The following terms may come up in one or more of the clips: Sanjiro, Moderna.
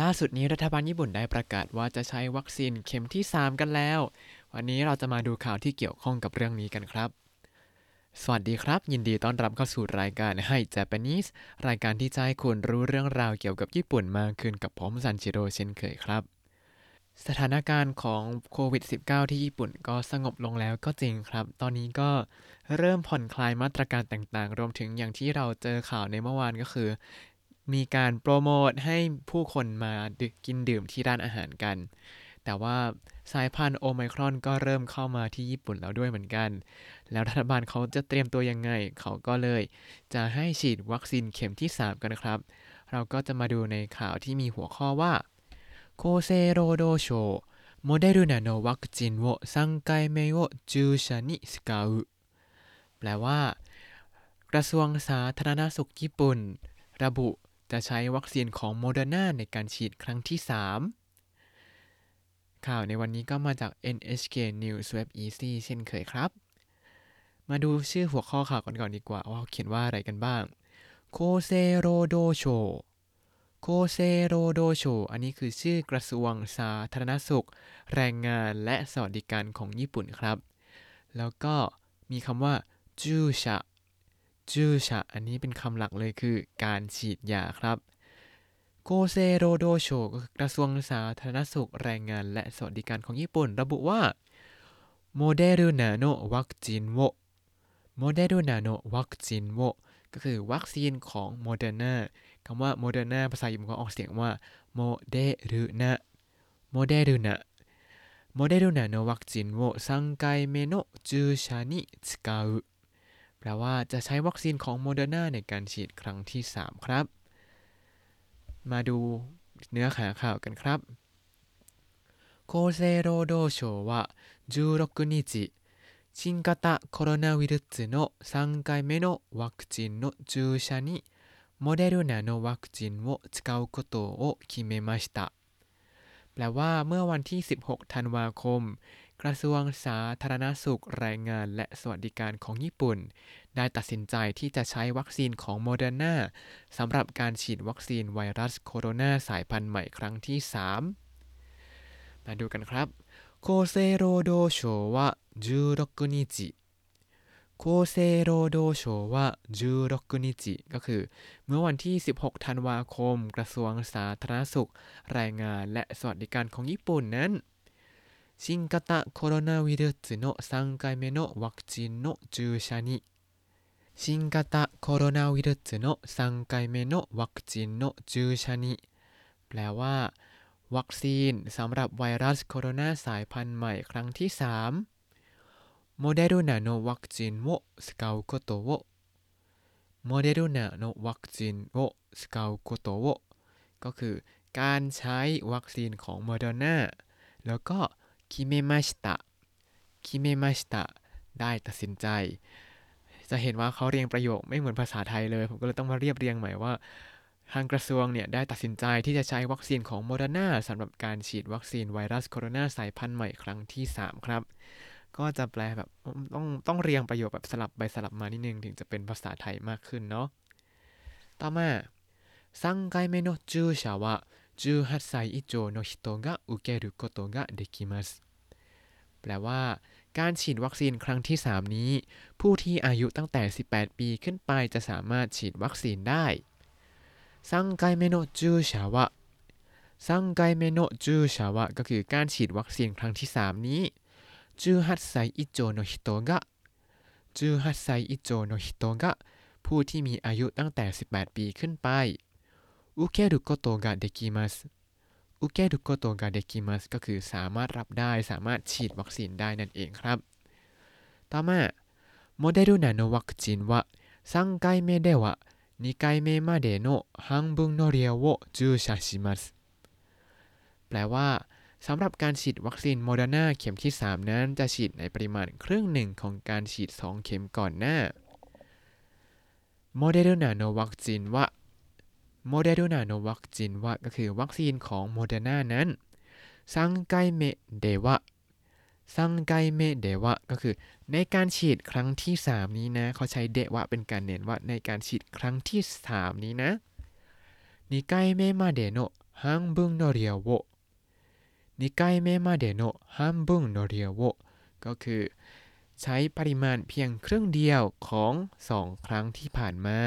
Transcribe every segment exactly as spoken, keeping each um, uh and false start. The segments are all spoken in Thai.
ล่าสุดนี้รัฐบาลญี่ปุ่นได้ประกาศว่าจะใช้วัคซีนเข็มที่สามกันแล้ววันนี้เราจะมาดูข่าวที่เกี่ยวข้องกับเรื่องนี้กันครับสวัสดีครับยินดีต้อนรับเข้าสู่รายการให้ Japanese รายการที่จะให้คุณรู้เรื่องราวเกี่ยวกับญี่ปุ่นมากขึ้นกับผมซันจิโร่เช่นเคยครับสถานการณ์ของโควิด สิบเก้า ที่ญี่ปุ่นก็สงบลงแล้วก็จริงครับตอนนี้ก็เริ่มผ่อนคลายมาตรการต่างๆรวมถึงอย่างที่เราเจอข่าวในเมื่อวานก็คือมีการโปรโมทให้ผู้คนมากินดื่มที่ร้านอาหารกันแต่ว่าสายพันธุ์โอไมครอนก็เริ่มเข้ามาที่ญี่ปุ่นแล้วด้วยเหมือนกันแล้วรัฐบาลเขาจะเตรียมตัวยังไงเขาก็เลยจะให้ฉีดวัคซีนเข็มที่สามกันนะครับเราก็จะมาดูในข่าวที่มีหัวข้อว่า厚生労働省モデルナのワクチンをสาม回目を注射に使うแปลว่ากระทรวงสาธารณสุขญี่ปุ่นระบุจะใช้วัคซีนของโมเดอร์นาในการฉีดครั้งที่สามข่าวในวันนี้ก็มาจาก เอ็น เอช เค News Web Easy เช่นเคยครับมาดูชื่อหัวข้อข่าวก่อนก่อนดีกว่าว่าเขียนว่าอะไรกันบ้างโคเซโรโดโชโคเซโรโดโชอันนี้คือชื่อกระทรวงสาธารณสุขแรงงานและสวัสดิการของญี่ปุ่นครับแล้วก็มีคำว่าจูชะจูชะอันนี้เป็นคำหลักเลยคือการฉีดยาครับโกเซโรโดโชก็คือกระทรวงสาธารณสุขแรงงานและสวัสดิการของญี่ปุ่นระบุว่าโมเดอร์นาโนวัคซีนโวโมเดอร์นาโนวัคซีนโวก็คือวัคซีนของโมเดอร์นาคำว่าโมเดอร์นาภาษาญี่ปุ่นก็ออกเสียงว่าโมเดอร์นาโมเดอร์นาโมเดอร์นาโนวัคซีนโวสาม回目の注射に使うแปลว่าจะใช้วัคซีนของโมเดอร์นาในการฉีดครั้งที่สามครับมาดูเนื้อหาข่าวกันครับ厚生労働省はสิบหก日新型コロナウイルスのสาม回目のワクチンの注射にモデルナのワクチンを使うことを決めましたแปลว่าเมื่อวันที่สิบหกธันวาคมกระทรวงสาธารณสุขแรงงานและสวัสดิการของญี่ปุ่นได้ตัดสินใจที่จะใช้วัคซีนของโมเดอร์นาสำหรับการฉีดวัคซีนไวรัสโคโรนาสายพันธุ์ใหม่ครั้งที่สามมาดูกันครับโคเซโรโดโชวะสิบหกนิจิโคเซโรโดโชวะสิบหกนิจิก็คือเมื่อวันที่สิบหกธันวาคมกระทรวงสาธารณสุขแรงงานและสวัสดิการของญี่ปุ่นนั้น新型コロナウイルスのสาม回目のワクチンの注射に新型コロナウイルスのสาม回目のワクチンの注射にแปลว่าวัคซีนสำหรับไวรัสโคโรนาสายพันธุ์ใหม่ครั้งที่สามโมเดอร์นาโนวัคซีนを使うことをโมเดอร์นาโนวัคซีนを使うことをก็คือการใช้วัคซีนของโมเดอร์นาแล้วก็คิเมมาชิตะคิเมมาชิตะได้ตัดสินใจจะเห็นว่าเขาเรียงประโยคไม่เหมือนภาษาไทยเลยผมก็เลยต้องมาเรียบเรียงใหม่ว่าทางกระทรวงเนี่ยได้ตัดสินใจที่จะใช้วัคซีนของโมเดอร์นาสำหรับการฉีดวัคซีนไวรัสโคโรนาสายพันธุ์ใหม่ครั้งที่สามครับก็จะแปลแบบต้องต้องเรียงประโยคแบบสลับไปสลับมานิดนึงถึงจะเป็นภาษาไทยมากขึ้นเนาะต่อมาสาม回目の注射はじゅうはっさい以上の人が受けることができますแปลว่าการฉีดวัคซีนครั้งที่สามนี้ผู้ที่อายุตั้งแต่สิบแปดปีขึ้นไปจะสามารถฉีดวัคซีนได้สาม回目の注射はสาม回目の注射はก็คือการฉีดวัคซีนครั้งที่สามนี้じゅうはっさい以上の人がじゅうはっさい以上の人がผู้ที่มีอายุตั้งแต่สิบแปดปีขึ้นไป受けることができます受けることができますก็คือสามารถรับได้สามารถฉีดวัคซีนได้นั่นเองครับต่อมาโมเดルナのワクチンはสาม回目ではに回目までの半分の量を注射しますแปลว่าสำหรับการฉีดวัคซีนโมเดอร์นาเข็มที่สามนั้นจะฉีดในปริมาณครึ่งหนึ่งของการฉีดสองเข็มก่อนหน้าโมเดルナのワクチンはโมเดอร์นาโนวัคซีนวะก็คือวัคซีนของโมเดอร์นานั้นสาม回目เดวะสาม回目เดวะก็คือในการฉีดครั้งที่สามนี้นะเขาใช้เดวะเป็นการเน้นว่าในการฉีดครั้งที่สามนี้นะに回目までの半半分の量をにかいめまでの半分の量をก็คือใช้ปริมาณเพียงครึ่งเดียวของสองครั้งที่ผ่านมา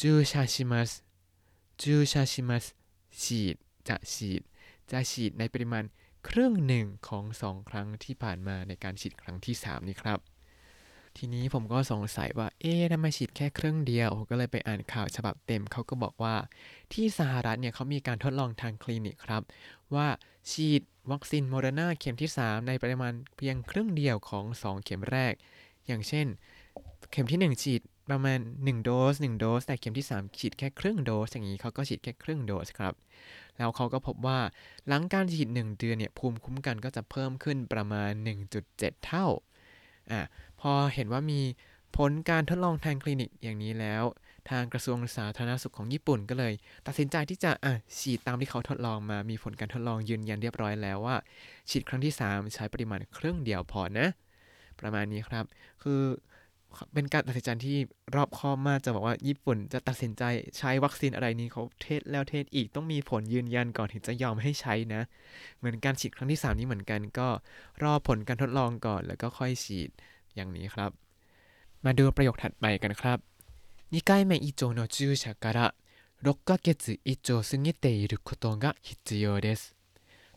จูชาชิมัสจูชาชิมัสฉีดจะฉีดจะฉีดในปริมาณครึ่งหนึ่งของสองครั้งที่ผ่านมาในการฉีดครั้งที่สามนี้ครับทีนี้ผมก็สงสัยว่าเอ๊ะทำไมฉีดแค่ครึ่งเดียวผมก็เลยไปอ่านข่าวฉบับเต็มเขาก็บอกว่าที่สหรัฐเนี่ยเขามีการทดลองทางคลินิกครับว่าฉีดวัคซีนโมเดอร์นาเข็มที่สามในปริมาณเพียงครึ่งเดียวของสองเข็มแรกอย่างเช่นเข็มที่หนึ่งฉีดประมาณหนึ่งโดสหนึ่งโดสแต่เข็มที่สามฉีดแค่ครึ่งโดสอย่างนี้เขาก็ฉีดแค่ครึ่งโดสครับแล้วเขาก็พบว่าหลังการฉีดหนึ่งเดือนเนี่ยภูมิคุ้มกันก็จะเพิ่มขึ้นประมาณ หนึ่งจุดเจ็ด เท่าอ่ะพอเห็นว่ามีผลการทดลองทางคลินิกอย่างนี้แล้วทางกระทรวงสาธารณสุขของญี่ปุ่นก็เลยตัดสินใจที่จะอ่ะฉีดตามที่เขาทดลองมามีผลการทดลองยืนยันเรียบร้อยแล้วว่าฉีดครั้งที่สามใช้ปริมาณครึ่งเดียวพอนะประมาณนี้ครับคือเป็นการตัดสินใจที่รอบคอบมากจะบอกว่าญี่ปุ่นจะตัดสินใจใช้วัคซีนอะไรนี้เขาเทสแล้วเทสอีกต้องมีผลยืนยันก่อนถึงจะยอมให้ใช้นะเหมือนการฉีดครั้งที่สามนี้เหมือนกันก็รอผลการทดลองก่อนแล้วก็ค่อยฉีดอย่างนี้ครับมาดูประโยคถัดไปกันครับにかいめ以上の注射からろっかげつ以上過ぎていることが必要です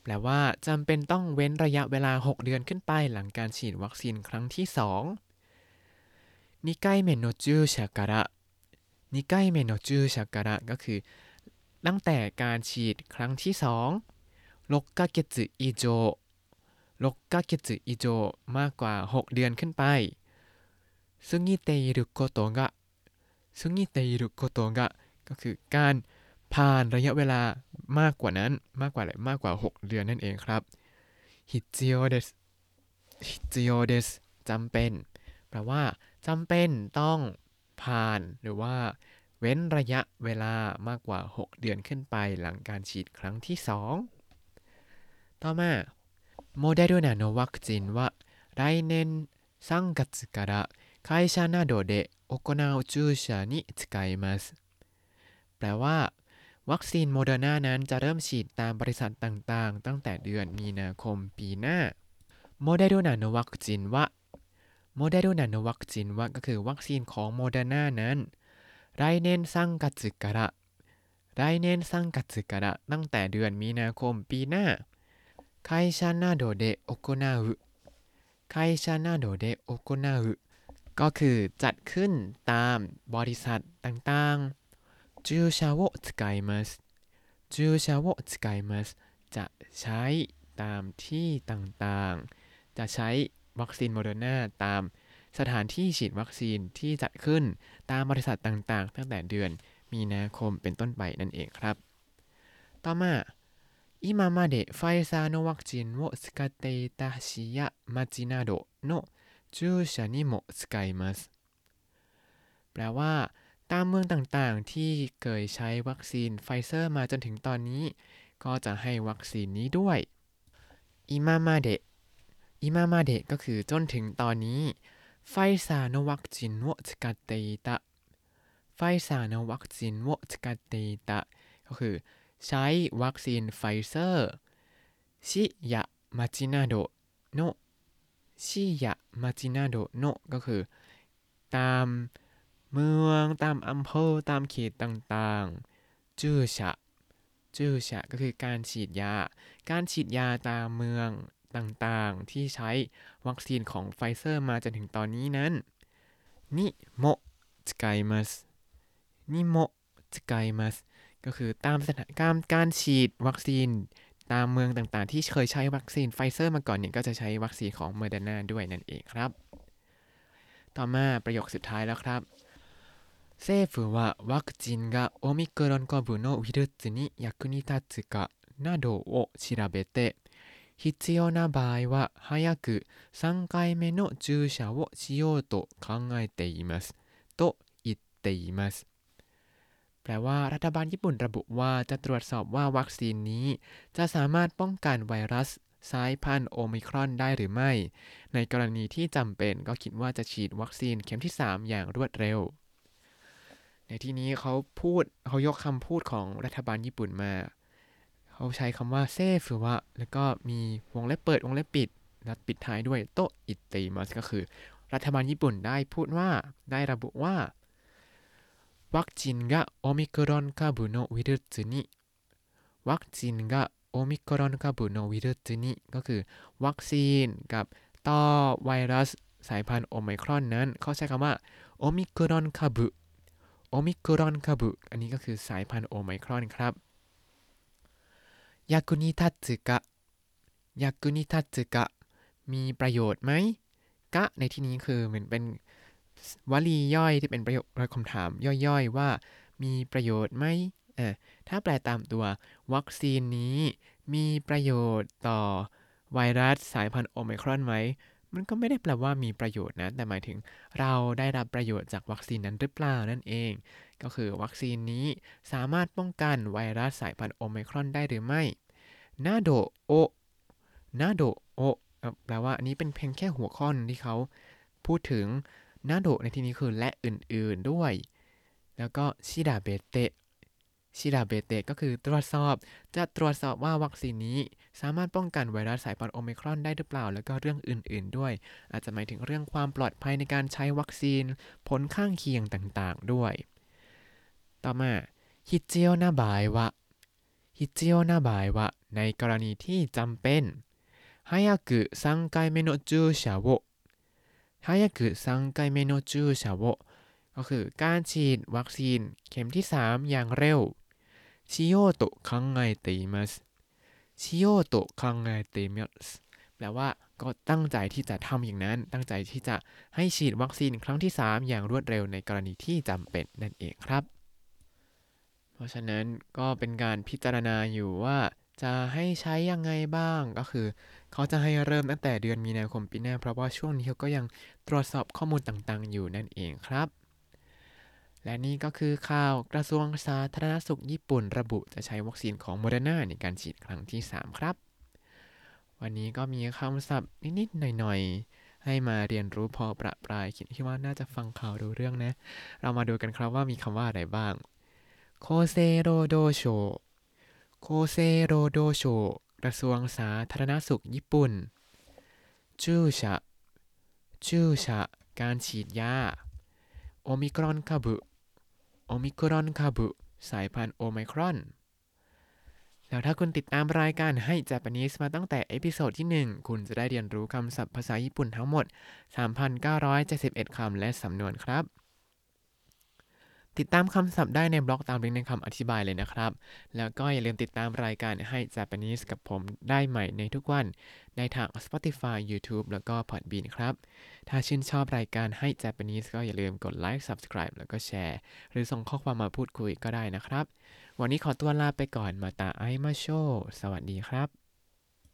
แปลว่าจำเป็นต้องเว้นระยะเวลาหกเดือนขึ้นไปหลังการฉีดวัคซีนครั้งที่สองにかいめの注射からにかいめの注射からก็คือตั้งแต่การฉีดครั้งที่สองろっかげつ以上ろっかげつ以上มากกว่าหกเดือนขึ้นไปซึงิเตอิรุโกโตะกะซึงิเตอิรุโกโตะกะก็คือการผ่านระยะเวลามากกว่านั้นมากกว่าอะไรมากกว่าหกเดือนนั่นเองครับฮิจิโอเดสฮิจิโอเดสจำเป็นแปลว่าจำเป็นต้องผ่านหรือว่าเว้นระยะเวลามากกว่าหกเดือนขึ้นไปหลังการฉีดครั้งที่สองต่อมาโมเดอร์นาโนวัคซีนว่า来年さんがつから会社などで行う注射に使いますแปลว่าวัคซีนโมเดอร์นานั้นจะเริ่มฉีดตามบริษัทต่างๆตั้งแต่เดือนมีนาคมปีหน้าโมเดอร์นาโนวัคซีนว่าโมเดอร์นาโนวัคซีนว่าก็คือวัคซีนของโมเดอร์นานั้น来年さんがつから来年さんがつからตั้งแต่เดือนมีนาคมปีหน้า会社などで行う会社などで行うก็คือจัดขึ้นตามบริษัทต่างๆ注射を使います注射を使いますจะใช้ตามที่ต่างๆจะใช้วัคซีนโมเดอร์นาตามสถานที่ฉีดวัคซีนที่จัดขึ้นตามบริษัทต่างๆตั้งแต่เดือนมีนาคมเป็นต้นไปนั่นเองครับต่อมา今までファイザーのワクチンを使っていた市や町などの注射にも使いますแปลว่าตามเมืองต่างๆที่เคยใช้วัคซีนไฟเซอร์มาจนถึงตอนนี้ก็จะให้วัคซีนนี้ด้วยอิมามาเดะอิมามาเดะก็คือจนถึงตอนนี้ไฟซาโนวัคซีนโวสกัตเตตะไฟซาโนวัคซีนโวสกัตเตตะก็คือใช้วัคซีนไฟเซอร์ชิยะมาจินาโดโนชิยะมาจินาโดโนะก็คือตามเมืองตามอำเภอตามเขตต่างๆจูชะจูชะก็คือการฉีดยาการฉีดยาตามเมืองต่างๆที่ใช้วัคซีนของไฟเซอร์มาจนถึงตอนนี้นั้นนิโมะสกายมัสนิโมะสกายมัสก็คือตามสถานการณ์การฉีดวัคซีนตามเมืองต่างๆที่เคยใช้วัคซีนไฟเซอร์มาก่อนเนี่ยก็จะใช้วัคซีนของโมเดอร์นาด้วยนั่นเองครับต่อมาประโยคสุดท้ายแล้วครับเซฟุว่าวัคซีนกะโอมิครอนโคบุโนะวิรุสนิ役に立つかなどを調べて必要な場合は早くさんかいめの注射をしようと考えていますと言っていますแปลว่ารัฐบาลญี่ปุ่นระบุว่าจะตรวจสอบว่าวัคซีนนี้จะสามารถป้องกันไวรัสสายพันธุ์โอไมครอนได้หรือไม่ในกรณีที่จำเป็นก็คิดว่าจะฉีดวัคซีนเข็มที่สามอย่างรวดเร็วในที่นี้เขาพูดเขายกคำพูดของรัฐบาลญี่ปุ่นมา เขาใช้คำว่าเซฟุวะแล้วก็มีวงเล็บเปิดวงเล็บปิดนัดปิดท้ายด้วยโตอิติมัสก็คือรัฐบาลญี่ปุ่นได้พูดว่าได้ระบุว่าวัคซีนกะโอมิครอนคาบุโนวิรุสนิวัคซีนกะโอมิครอนคาบุโนวิรุสนิก็คือวัคซีนกับต่อไวรัสสายพันธุ์โอไมครอนนั้นเขาใช้คำว่าโอมิครอนคาบุโอมิครอนคาบุอันนี้ก็คือสายพันธุ์โอไมครอนครับยากุนิทัตสึกะยากุนิทัตสึกะมีประโยชน์ไหมกะในที่นี้คือเหมือนเป็นวลีย่อยที่เป็นประโยคคำถามย่อยๆว่ามีประโยชน์ไหมเออถ้าแปลตามตัววัคซีนนี้มีประโยชน์ต่อไวรัสสายพันธุ์โอไมครอนไหมมันก็ไม่ได้แปลว่ามีประโยชน์นะแต่หมายถึงเราได้รับประโยชน์จากวัคซีนนั้นหรือเปล่านั่นเองก็คือวัคซีนนี้สามารถป้องกันไวรัสสายพันธุ์โอไมครอนได้หรือไม่นาโดโอนาโดโอแปลว่าอันนี้เป็นเพียงแค่หัวข้อที่เขาพูดถึงนาโดในที่นี้คือและอื่นๆด้วยแล้วก็ชิดาเบเตะชิดาเบเตะก็คือตรวจสอบจะตรวจสอบว่าวัคซีนนี้สามารถป้องกันไวรัสสายพันธุ์โอไมครอนได้หรือเปล่าแล้วก็เรื่องอื่นๆด้วยอาจจะหมายถึงเรื่องความปลอดภัยในการใช้วัคซีนผลข้างเคียงต่างๆด้วยต่อมาฮิจิโอนาบายวะฮิจิโอนาบายวะในกรณีที่จำเป็นฮายากุสาม ไกเมโนจูชาโวฮายากุสาม ไกเมโนจูชาโวก็คือการฉีดวัคซีนเข็มที่สามอย่างเร็วชิโยโตะคังไงเตมัสชิโยโตะคังไงเตมัสแปลว่าก็ตั้งใจที่จะทำอย่างนั้นตั้งใจที่จะให้ฉีดวัคซีนครั้งที่สามอย่างรวดเร็วในกรณีที่จำเป็นนั่นเองครับเพราะฉะนั้นก็เป็นการพิจารณาอยู่ว่าจะให้ใช้ยังไงบ้างก็คือเขาจะให้เริ่มตั้งแต่เดือนมีนาคมปีหน้าเพราะว่าช่วงนี้เขาก็ยังตรวจสอบข้อมูลต่างๆอยู่นั่นเองครับและนี่ก็คือข่าวกระทรวงสาธารณสุขญี่ปุ่นระบุจะใช้วัคซีนของโมเดอร์นาในการฉีดครั้งที่สามครับวันนี้ก็มีคำศัพท์นิดๆหน่อยๆให้มาเรียนรู้พอประปรายคิดว่าน่าจะฟังข่าวรู้เรื่องนะเรามาดูกันครับว่ามีคำว่าอะไรบ้างโคเซโรโดโชโคเซโรโดโชกระทรวงสาธารณสุขญี่ปุ่นจูชะจูชะการฉีดยาโอมิครอนคาบุโอมิครอนคาบุสายพันธุ์โอไมครอนแล้วถ้าคุณติดตามรายการให้ญี่ปุ่นมาตั้งแต่เอพิโซดที่หนึ่งคุณจะได้เรียนรู้คำศัพท์ภาษาญี่ปุ่นทั้งหมด สามพันเก้าร้อยเจ็ดสิบเอ็ด คำและสำนวนครับติดตามคำศัพท์ได้ในบล็อกตามลิงก์ในคำอธิบายเลยนะครับแล้วก็อย่าลืมติดตามรายการให้ Japanese กับผมได้ใหม่ในทุกวันในทาง Spotify YouTube แล้วก็ Podbean ครับถ้าชื่นชอบรายการให้ Japanese ก็อย่าลืมกดไลค์ Subscribe แล้วก็แชร์หรือส่งข้อความมาพูดคุยก็ได้นะครับวันนี้ขอตัวลาไปก่อนมาตาไอมาโชสวัสดีครับ